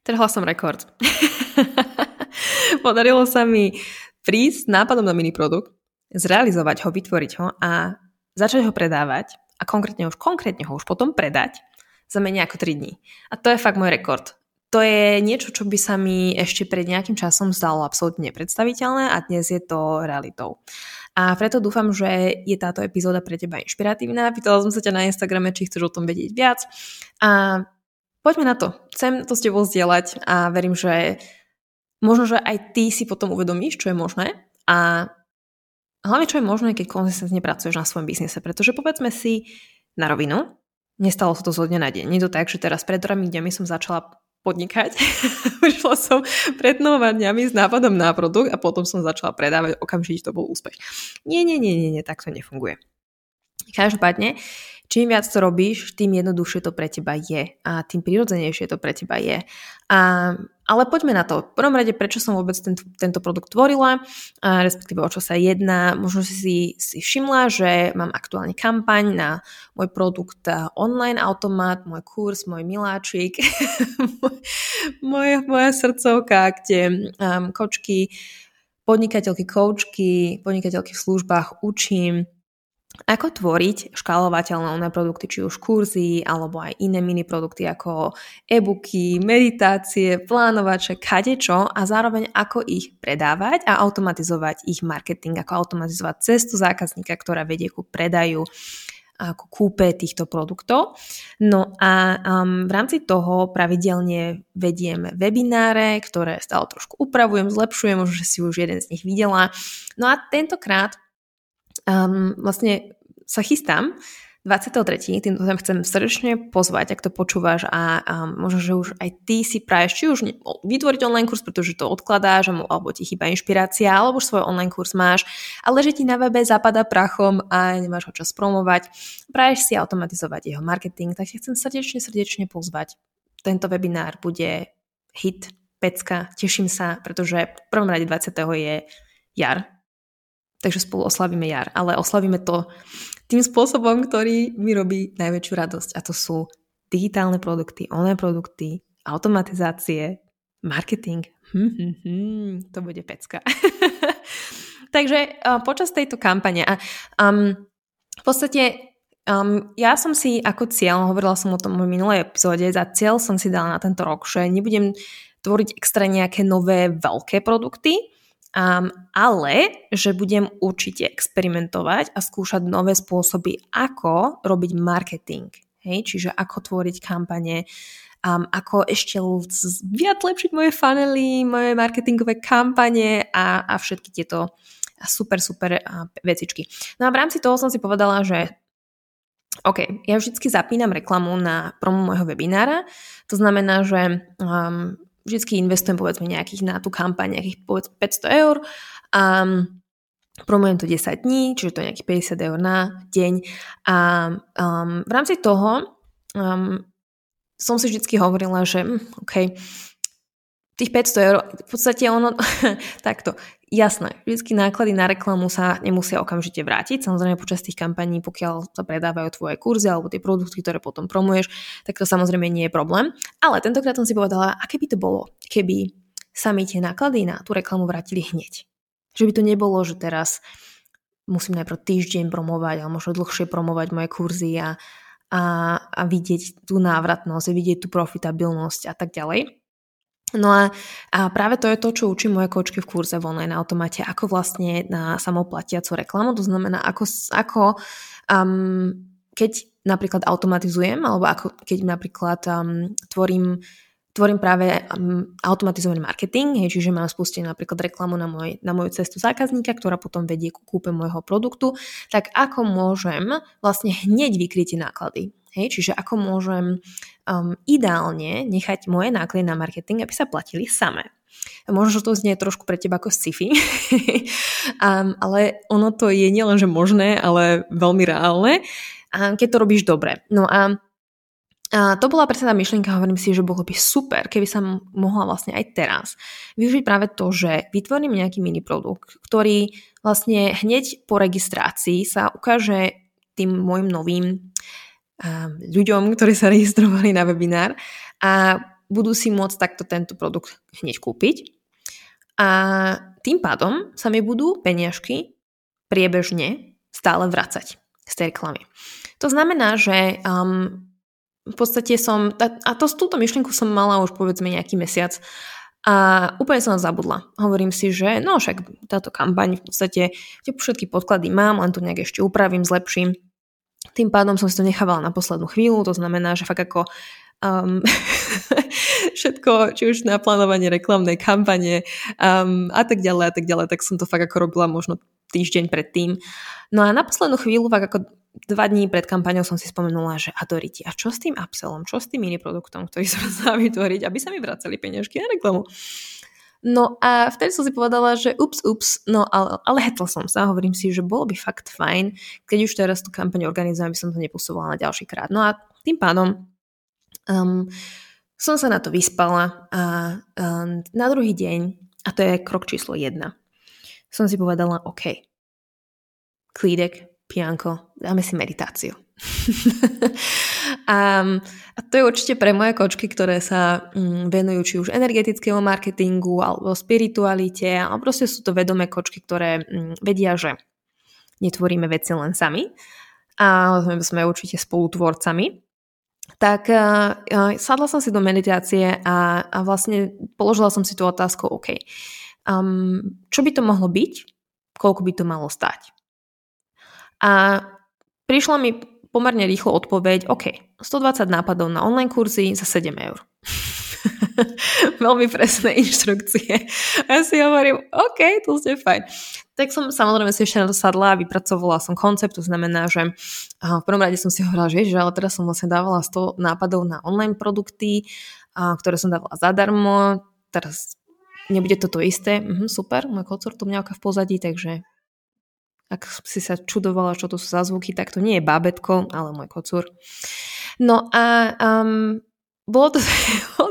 Trhla som rekord. Podarilo sa mi prísť nápadom na mini produkt, zrealizovať ho, vytvoriť ho a začať ho predávať a konkrétne ho už potom predať za menej ako 3 dní. A to je fakt môj rekord. To je niečo, čo by sa mi ešte pred nejakým časom zdalo absolútne nepredstaviteľné a dnes je to realitou. A preto dúfam, že je táto epizóda pre teba inšpiratívna. Pýtala som sa ťa na Instagrame, či chceš o tom vedieť viac. A poďme na to. Chcem to s tebou zdieľať a verím, že možno, že aj ty si potom uvedomíš, čo je možné a hlavne, čo je možné, keď konzistentne pracuješ na svojom biznise. Pretože povedzme si na rovinu, nestalo sa to zo dňa na deň. Nie to tak, že teraz pred 3 dňami som začala podnikať. Prišla som pred 9 dňami s nápadom na produkt a potom som začala predávať, okamžite to bol úspech. Nie, tak to nefunguje. Každopádne, čím viac to robíš, tým jednoduchšie to pre teba je a tým prirodzenejšie to pre teba je. Ale poďme na to. V prvom rade, prečo som vôbec tento produkt tvorila, respektíve o čo sa jedná. Možno si všimla, že mám aktuálne kampaň na môj produkt Online Automat, môj kurz, môj miláčik, moja srdcovka, kde kočky, podnikateľky v službách učím, ako tvoriť škálovateľné produkty, či už kurzy, alebo aj iné mini produkty ako e-booky, meditácie, plánovače, kadečo a zároveň ako ich predávať a automatizovať ich marketing, ako automatizovať cestu zákazníka, ktorá vedie ku predaju, ku kúpe týchto produktov. No a v rámci toho pravidelne vediem webináre, ktoré stále trošku upravujem, zlepšujem, možno, že si už jeden z nich videla. No a tentokrát vlastne sa chystám 23. Týmto tam chcem srdečne pozvať, ak to počúvaš a možno, že už aj ty si praješ, či už vytvoriť online kurz, pretože to odkladáš alebo ti chýba inšpirácia, alebo už svoj online kurz máš, ale že ti na webe zapadá prachom a nemáš ho čas promovať, praješ si automatizovať jeho marketing, tak chcem srdečne pozvať. Tento webinár bude hit, pecka, teším sa, pretože v prvom rade 20. je jar. Takže spolu oslavíme jar, ale oslavíme to tým spôsobom, ktorý mi robí najväčšiu radosť. A to sú digitálne produkty, online produkty, automatizácie, marketing. To bude pecka. Takže počas tejto kampane. V podstate ja som si ako cieľ, hovorila som o tom v minulej epizóde, za cieľ som si dala na tento rok, že nebudem tvoriť extra nejaké nové veľké produkty, ale že budem určite experimentovať a skúšať nové spôsoby, ako robiť marketing. Hej? Čiže ako tvoriť kampane, ako ešte viac lepšiť moje funnely, moje marketingové kampane a všetky tieto super vecičky. No a v rámci toho som si povedala, že OK, ja vždycky zapínam reklamu na promo môjho webinára. To znamená, že vždycky investujem povedzme nejakých na tú kampaň nejakých povedzme 500 eur a promujem to 10 dní, čiže to je nejakých 50 eur na deň a v rámci toho som si vždycky hovorila, že OK, tých 500 eur, v podstate ono takto, jasné, vždycky náklady na reklamu sa nemusia okamžite vrátiť, samozrejme počas tých kampaní, pokiaľ sa predávajú tvoje kurzy alebo tie produkty, ktoré potom promuješ, tak to samozrejme nie je problém, ale tentokrát som si povedala, aké by to bolo, keby sa mi tie náklady na tú reklamu vrátili hneď, že by to nebolo, že teraz musím najprv týždeň promovať, alebo možno dlhšie promovať moje kurzy a vidieť tú návratnosť, vidieť tú profitabilnosť a tak ďalej. No a práve to je to, čo učím moje kočky v kurze v Online Automate, ako vlastne na samoplatiacu reklamu, to znamená, ako keď napríklad automatizujem, alebo ako keď napríklad tvorím práve automatizovaný marketing, hej, čiže mám spustenú napríklad reklamu na moju cestu zákazníka, ktorá potom vedie ku kúpe môjho produktu, tak ako môžem vlastne hneď vykryť náklady. Hej, čiže ako môžem ideálne nechať moje náklady na marketing, aby sa platili samé. Možno, že to znie trošku pre teba ako sci-fi, ale ono to je nielenže možné, ale veľmi reálne, keď to robíš dobre. No a to bola presne tá myšlienka, hovorím si, že bolo by super, keby som mohla vlastne aj teraz využiť práve to, že vytvorím nejaký mini produkt, ktorý vlastne hneď po registrácii sa ukáže tým môjim novým ľuďom, ktorí sa registrovali na webinár a budú si môcť takto tento produkt hneď kúpiť. A tým pádom sa mi budú peniažky priebežne stále vracať z tej reklamy. To znamená, že v podstate som, a to, túto myšlienku som mala už povedzme nejaký mesiac a úplne som zabudla. Hovorím si, že no však táto kampaň v podstate všetky podklady mám, len to nejak ešte upravím, zlepším. Tým pádom som si to nechávala na poslednú chvíľu, to znamená, že fakt ako všetko, či už na plánovanie reklamnej kampane a tak ďalej, tak som to fakt ako robila možno týždeň predtým. No a na poslednú chvíľu fakt ako 2 dní pred kampaňou som si spomenula, že adoriti, a čo s tým upsellom, čo s tým miniproduktom, ktorý som sa vytvoriť, aby sa mi vracali peniažky na reklamu. No a vtedy som si povedala, že ups, no ale hetla som sa, hovorím si, že bolo by fakt fajn, keď už teraz tú kampaň organizujem, aby som to neposúvala na ďalší krát. No a tým pádom som sa na to vyspala a na druhý deň, a to je krok číslo 1, som si povedala, OK, klídek, pianko, dáme si meditáciu. A to je určite pre moje kočky, ktoré sa venujú či už energetickému marketingu alebo spiritualite, ale proste sú to vedomé kočky, ktoré vedia, že netvoríme veci len sami a sme určite spolutvorcami. Tak sadla som si do meditácie a vlastne položila som si tú otázku, OK, čo by to mohlo byť, koľko by to malo stáť? A prišla mi pomerne rýchlo odpoveď, OK, 120 nápadov na online kurzy za 7 €. Veľmi presné inštrukcie. A ja si hovorím, OK, to je fajn. Tak som samozrejme si ešte na to sadla a vypracovala som koncept, to znamená, že v prvom rade som si hovorila, že ale teraz som vlastne dávala 100 nápadov na online produkty, ktoré som dávala zadarmo, teraz nebude toto isté. Super, môj kocor tu mňauka v pozadí, takže ak si sa čudovala, čo to sú za zvuky, tak to nie je bábätko, ale môj kocúr. No a bolo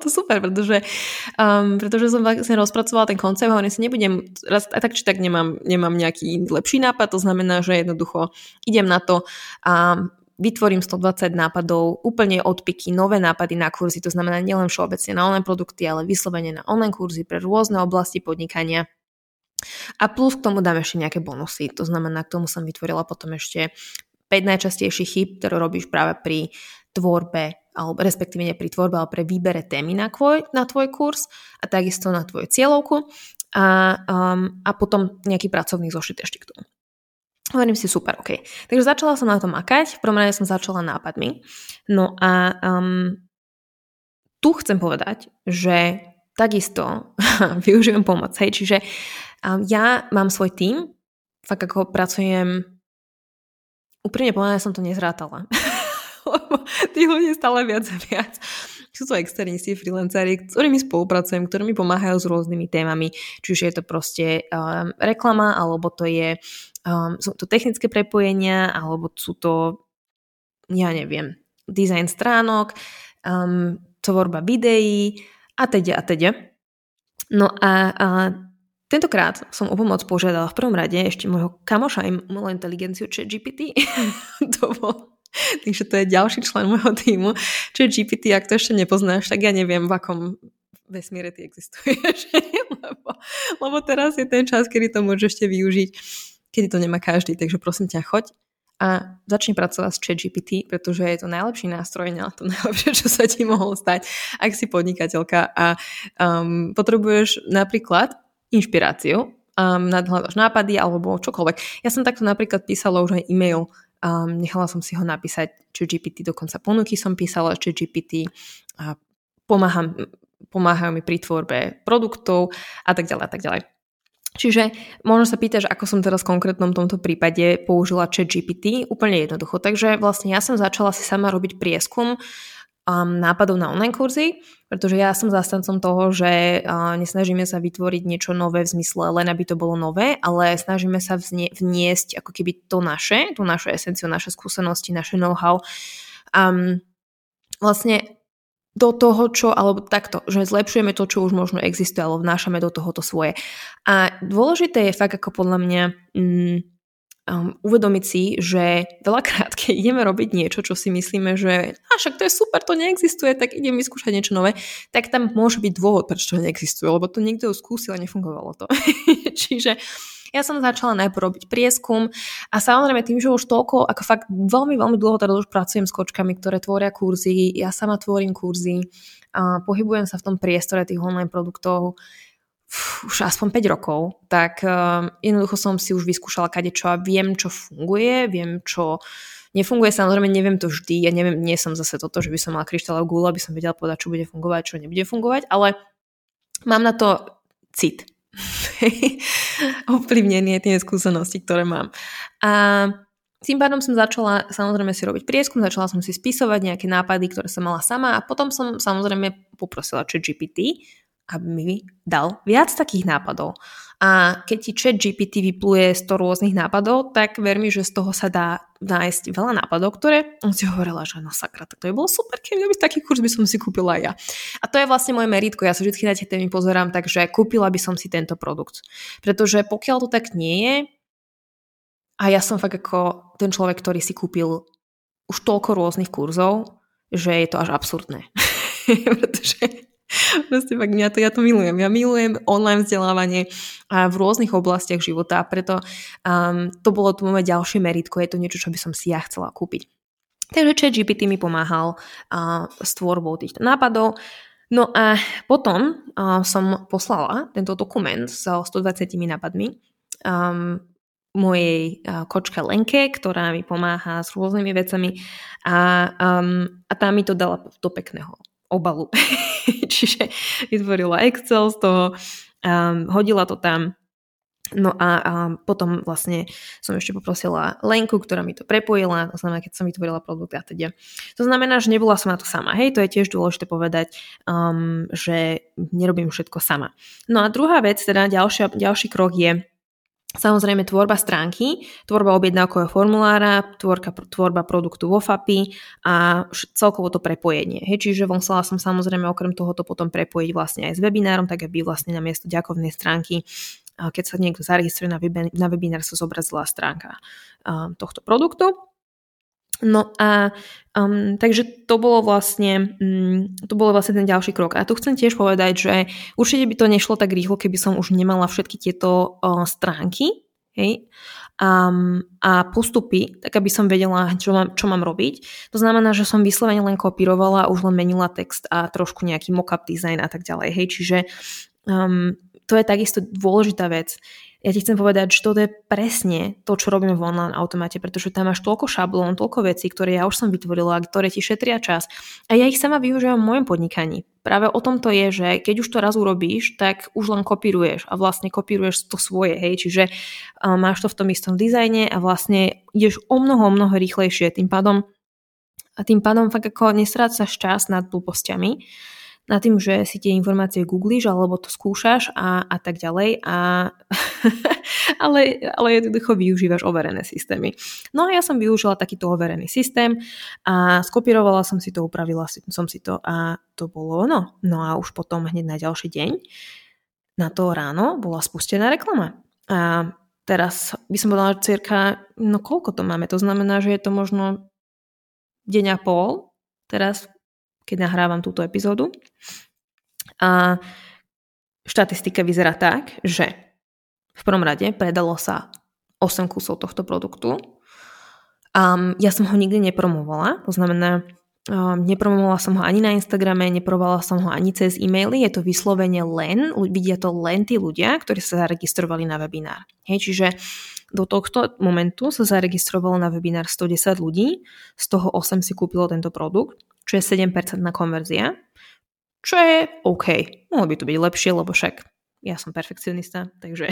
to super, pretože som vlastne rozpracovala ten koncept, hovorím si, nebudem, a tak či tak nemám nejaký lepší nápad, to znamená, že jednoducho idem na to a vytvorím 120 nápadov, úplne odpiky, nové nápady na kurzy, to znamená nielen všeobecne na online produkty, ale vyslovene na online kurzy pre rôzne oblasti podnikania. A plus k tomu dám ešte nejaké bonusy, to znamená, k tomu som vytvorila potom ešte 5 najčastejších chýb, ktoré robíš práve pri tvorbe, alebo respektíve nie pri tvorbe, ale pre výbere témy na tvoj kurz a takisto na tvoju cieľovku a potom nejaký pracovný zošit ešte k tomu. Hovorím si, super, OK. Takže začala som na to makať, v prvom rade som začala nápadmi. No a tu chcem povedať, že takisto využijem pomoc, hej, čiže ja mám svoj tím, fakt ako pracujem, úprimne povedané som to nezrátala, lebo tých ľudí stále viac a viac. Sú to externisti, freelanceri, s ktorými spolupracujem, ktorí mi pomáhajú s rôznymi témami, čiže je to proste reklama, alebo to je, sú to technické prepojenia, alebo sú to, ja neviem, dizajn stránok, tvorba videí a teda. No a tentokrát som o pomoc požiadala v prvom rade ešte môjho kamoša umelú inteligenciu ChatGPT. Takže to je ďalší člen môjho týmu. ChatGPT, ak to ešte nepoznáš, tak ja neviem, v akom vesmíre ty existuješ. lebo teraz je ten čas, kedy to môžeš ešte využiť, kedy to nemá každý. Takže prosím ťa, choď a začni pracovať s ChatGPT, pretože je to najlepší nástroj, na to najlepšie, čo sa ti mohlo stať, ak si podnikateľka a potrebuješ napríklad inšpiráciu, hľadaš nápady alebo čokoľvek. Ja som takto napríklad písala už aj e-mail, nechala som si ho napísať ChatGPT, dokonca ponuky som písala ChatGPT, pomáhajú mi pri tvorbe produktov a tak ďalej. Čiže možno sa pýtaš, ako som teraz konkrétno v tomto prípade použila ChatGPT, úplne jednoducho. Takže vlastne ja som začala si sama robiť prieskum nápadov na online kurzy, pretože ja som zastancom toho, že nesnažíme sa vytvoriť niečo nové v zmysle, len aby to bolo nové, ale snažíme sa vniesť ako keby to naše, tú našu esenciu, naše skúsenosti, naše know-how vlastne do toho, čo, alebo takto, že zlepšujeme to, čo už možno existuje, alebo vnášame do tohoto svoje. A dôležité je fakt ako podľa mňa uvedomiť si, že veľakrát, keď ideme robiť niečo, čo si myslíme, že však to je super, to neexistuje, tak idem vyskúšať niečo nové, tak tam môže byť dôvod, prečo to neexistuje, lebo to niekto skúsil a nefungovalo to. Čiže ja som začala najprv robiť prieskum a samozrejme tým, že už toľko, ako fakt veľmi dlho teda už pracujem s kočkami, ktoré tvoria kurzy, ja sama tvorím kurzy a pohybujem sa v tom priestore tých online produktov už aspoň 5 rokov, tak jednoducho som si už vyskúšala kadečo a viem, čo funguje, viem, čo nefunguje, samozrejme neviem to vždy, ja neviem, nie som zase toto, že by som mala kryštáľovú guľu, aby som vedela povedať, čo bude fungovať, čo nebude fungovať, ale mám na to cit. Ovplyvnenie tie skúsenosti, ktoré mám. A tým pádom som začala samozrejme si robiť prieskum, začala som si spisovať nejaké nápady, ktoré som mala sama a potom som samozrejme poprosila ChatGPT, aby mi dal viac takých nápadov. A keď ti ChatGPT vypluje 100 rôznych nápadov, tak ver mi, že z toho sa dá nájsť veľa nápadov, ktoré on si hovorila, že no sakra, tak to by bolo super, keby taký kurz by som si kúpila ja. A to je vlastne moje meritko, ja sa vždy na tie témy pozerám, takže kúpila by som si tento produkt. Pretože pokiaľ to tak nie je, a ja som fakt ako ten človek, ktorý si kúpil už toľko rôznych kurzov, že je to až absurdné. Pretože proste fakt ja to milujem. Ja milujem online vzdelávanie a v rôznych oblastiach života, preto to bolo to moje ďalšie meritko, je to niečo, čo by som si ja chcela kúpiť. Takže ChatGPT mi pomáhal s tvorbou týchto nápadov. No a potom som poslala tento dokument so 120 nápadmi mojej kočke Lenke, ktorá mi pomáha s rôznymi vecami a tá mi to dala do pekného obalu. Čiže vytvorila Excel z toho, hodila to tam. No a potom vlastne som ešte poprosila Lenku, ktorá mi to prepojila, to znamená, keď som vytvorila produkt a teda. To znamená, že nebola som na to sama. Hej, to je tiež dôležité povedať, že nerobím všetko sama. No a druhá vec, teda ďalší krok je samozrejme tvorba stránky, tvorba objednávkového formulára, tvorba produktu vo FAPI a celkovo to prepojenie. Hej, čiže musela som samozrejme okrem tohoto potom prepojiť vlastne aj s webinárom, tak aby vlastne na miesto ďakovnej stránky, keď sa niekto zaregistruje na webinár, sa zobrazila stránka tohto produktu. No a takže to bolo vlastne ten ďalší krok. A tu chcem tiež povedať, že určite by to nešlo tak rýchlo, keby som už nemala všetky tieto stránky, hej, a postupy, tak aby som vedela, čo mám robiť. To znamená, že som vyslovene len kopírovala, už len menila text a trošku nejaký mock-up design a tak ďalej. Hej, čiže to je takisto dôležitá vec. Ja ti chcem povedať, že toto je presne to, čo robíme v Online Automate, pretože tam máš toľko šablón, toľko vecí, ktoré ja už som vytvorila, ktoré ti šetria čas. A ja ich sama využívam v mojom podnikaní. Práve o tom to je, že keď už to raz urobíš, tak už len kopíruješ a vlastne kopíruješ to svoje, hej, čiže máš to v tom istom dizajne a vlastne ideš o mnoho rýchlejšie. Tým pádom fakt ako nestrácaš čas nad blbostiami, na tým, že si tie informácie googlíš alebo to skúšaš a tak ďalej a ale jednoducho využívaš overené systémy. No a ja som využila takýto overený systém a skopírovala som si to, upravila som si to a to bolo ono. No a už potom hneď na ďalší deň na to ráno bola spustená reklama. A teraz by som povedala, že cirka, no koľko to máme? To znamená, že je to možno deň a pol teraz, keď nahrávam túto epizódu. A štatistika vyzerá tak, že v prvom rade predalo sa 8 kusov tohto produktu. Ja som ho nikdy nepromovala, to znamená, nepromovala som ho ani na Instagrame, nepromovala som ho ani cez e-maily, je to vyslovene vidia to len tí ľudia, ktorí sa zaregistrovali na webinár. Hej, čiže do tohto momentu sa zaregistrovalo na webinár 110 ľudí, z toho 8 si kúpilo tento produkt, čo je 7% na konverzia, čo je OK. Mohlo by to byť lepšie, lebo však ja som perfekcionista, takže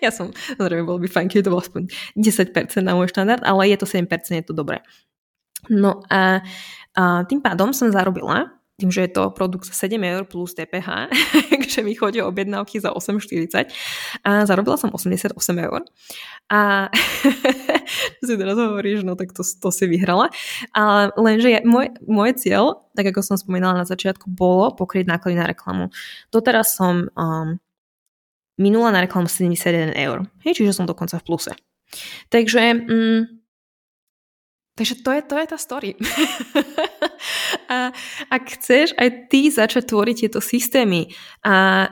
ja som, zrejme bolo by fajn, keď to bolo aspoň 10% na môj štandard, ale je to 7%, je to dobré. No a tým pádom som zarobila, tým, že je to produkt za 7 eur plus DPH, takže mi chodí objednávky za 8,40 a zarobila som 88 eur. A si teraz hovoríš, no tak to si vyhrala. A lenže môj cieľ, tak ako som spomínala na začiatku, bolo pokryť náklady na reklamu. Doteraz som minula na reklamu 71 eur. Hej, čiže som dokonca v pluse. Takže to je tá story. A ak chceš aj ty začať tvoriť tieto systémy a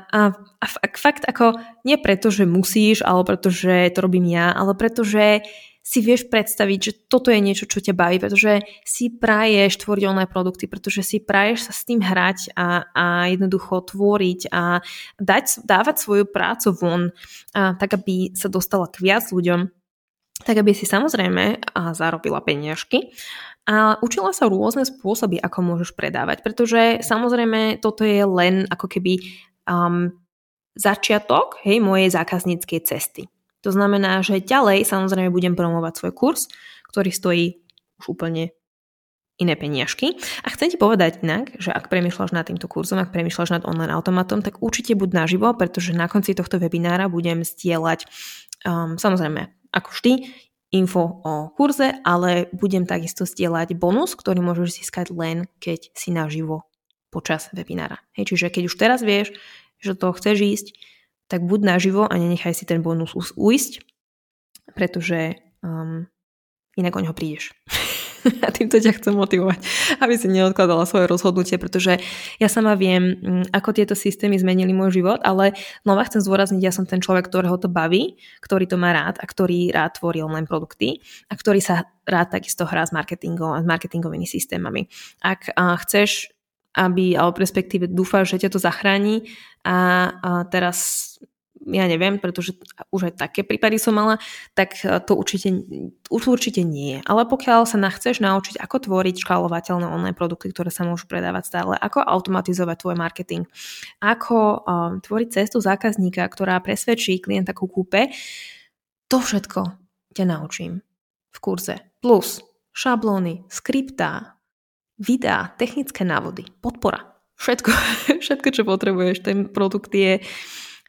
fakt ako nie preto, že musíš, alebo preto, že to robím ja, ale preto, že si vieš predstaviť, že toto je niečo, čo ťa baví, pretože si praješ tvoriť online produkty, pretože si praješ sa s tým hrať a jednoducho tvoriť a dávať svoju prácu von, tak aby sa dostala k viac ľuďom, tak aby si samozrejme zarobila peniažky a učila sa rôzne spôsoby, ako môžeš predávať, pretože samozrejme toto je len ako keby začiatok mojej zákazníckej cesty. To znamená, že ďalej samozrejme budem promovať svoj kurz, ktorý stojí už úplne iné peniažky. A chcem ti povedať inak, že ak premýšľaš nad týmto kurzom, ak premýšľaš nad online automatom, tak určite buď naživo, pretože na konci tohto webinára budem stieľať, samozrejme, ako vždy, info o kurze, ale budem takisto stieľať bonus, ktorý môžeš získať len, keď si naživo počas webinára. Čiže keď už teraz vieš, že to chceš ísť, tak buď naživo a nenechaj si ten bonus uísť, pretože inak o neho prídeš. A týmto ťa chcem motivovať, aby si neodkladala svoje rozhodnutie, pretože ja sama viem, ako tieto systémy zmenili môj život, ale znova chcem zdôrazniť, ja som ten človek, ktorého to baví, ktorý to má rád a ktorý rád tvorí online produkty a ktorý sa rád takisto hrá s marketingom a s marketingovými systémami. Ak chceš, alebo respektíve dúfam, že ťa to zachráni a teraz, ja neviem, pretože už aj také prípady som mala, tak to určite nie. Ale pokiaľ sa chceš naučiť, ako tvoriť škálovateľné online produkty, ktoré sa môžu predávať stále, ako automatizovať tvoj marketing, ako tvoriť cestu zákazníka, ktorá presvedčí klienta ku kúpe, to všetko ťa naučím v kurze. Plus šablóny, skriptá, videá, technické návody, podpora. Všetko, čo potrebuješ. Ten produkt je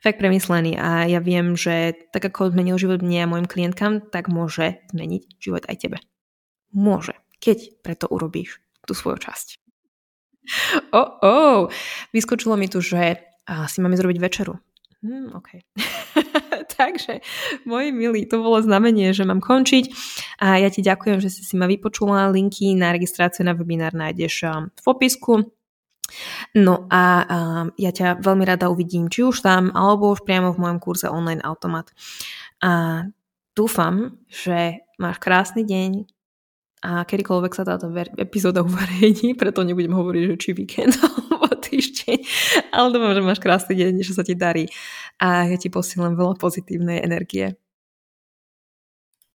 fakt premyslený a ja viem, že tak ako zmenil život mne a mojim klientkám, tak môže zmeniť život aj tebe. Môže, keď preto urobíš tú svoju časť. Vyskočilo mi tu, že si máme zrobiť večeru. OK. Takže, moji milí, to bolo znamenie, že mám končiť a ja ti ďakujem, že si ma vypočula. Linky na registráciu na webinár nájdeš v popisku. No a ja ťa veľmi rada uvidím, či už tam, alebo už priamo v mojom kurze Online Automat. A dúfam, že máš krásny deň a kedykoľvek sa táto epizóda uverejní, preto nebudem hovoriť, že či víkend alebo týždeň, ale dúfam, že máš krásny deň, že sa ti darí a ja ti posielam veľa pozitívnej energie.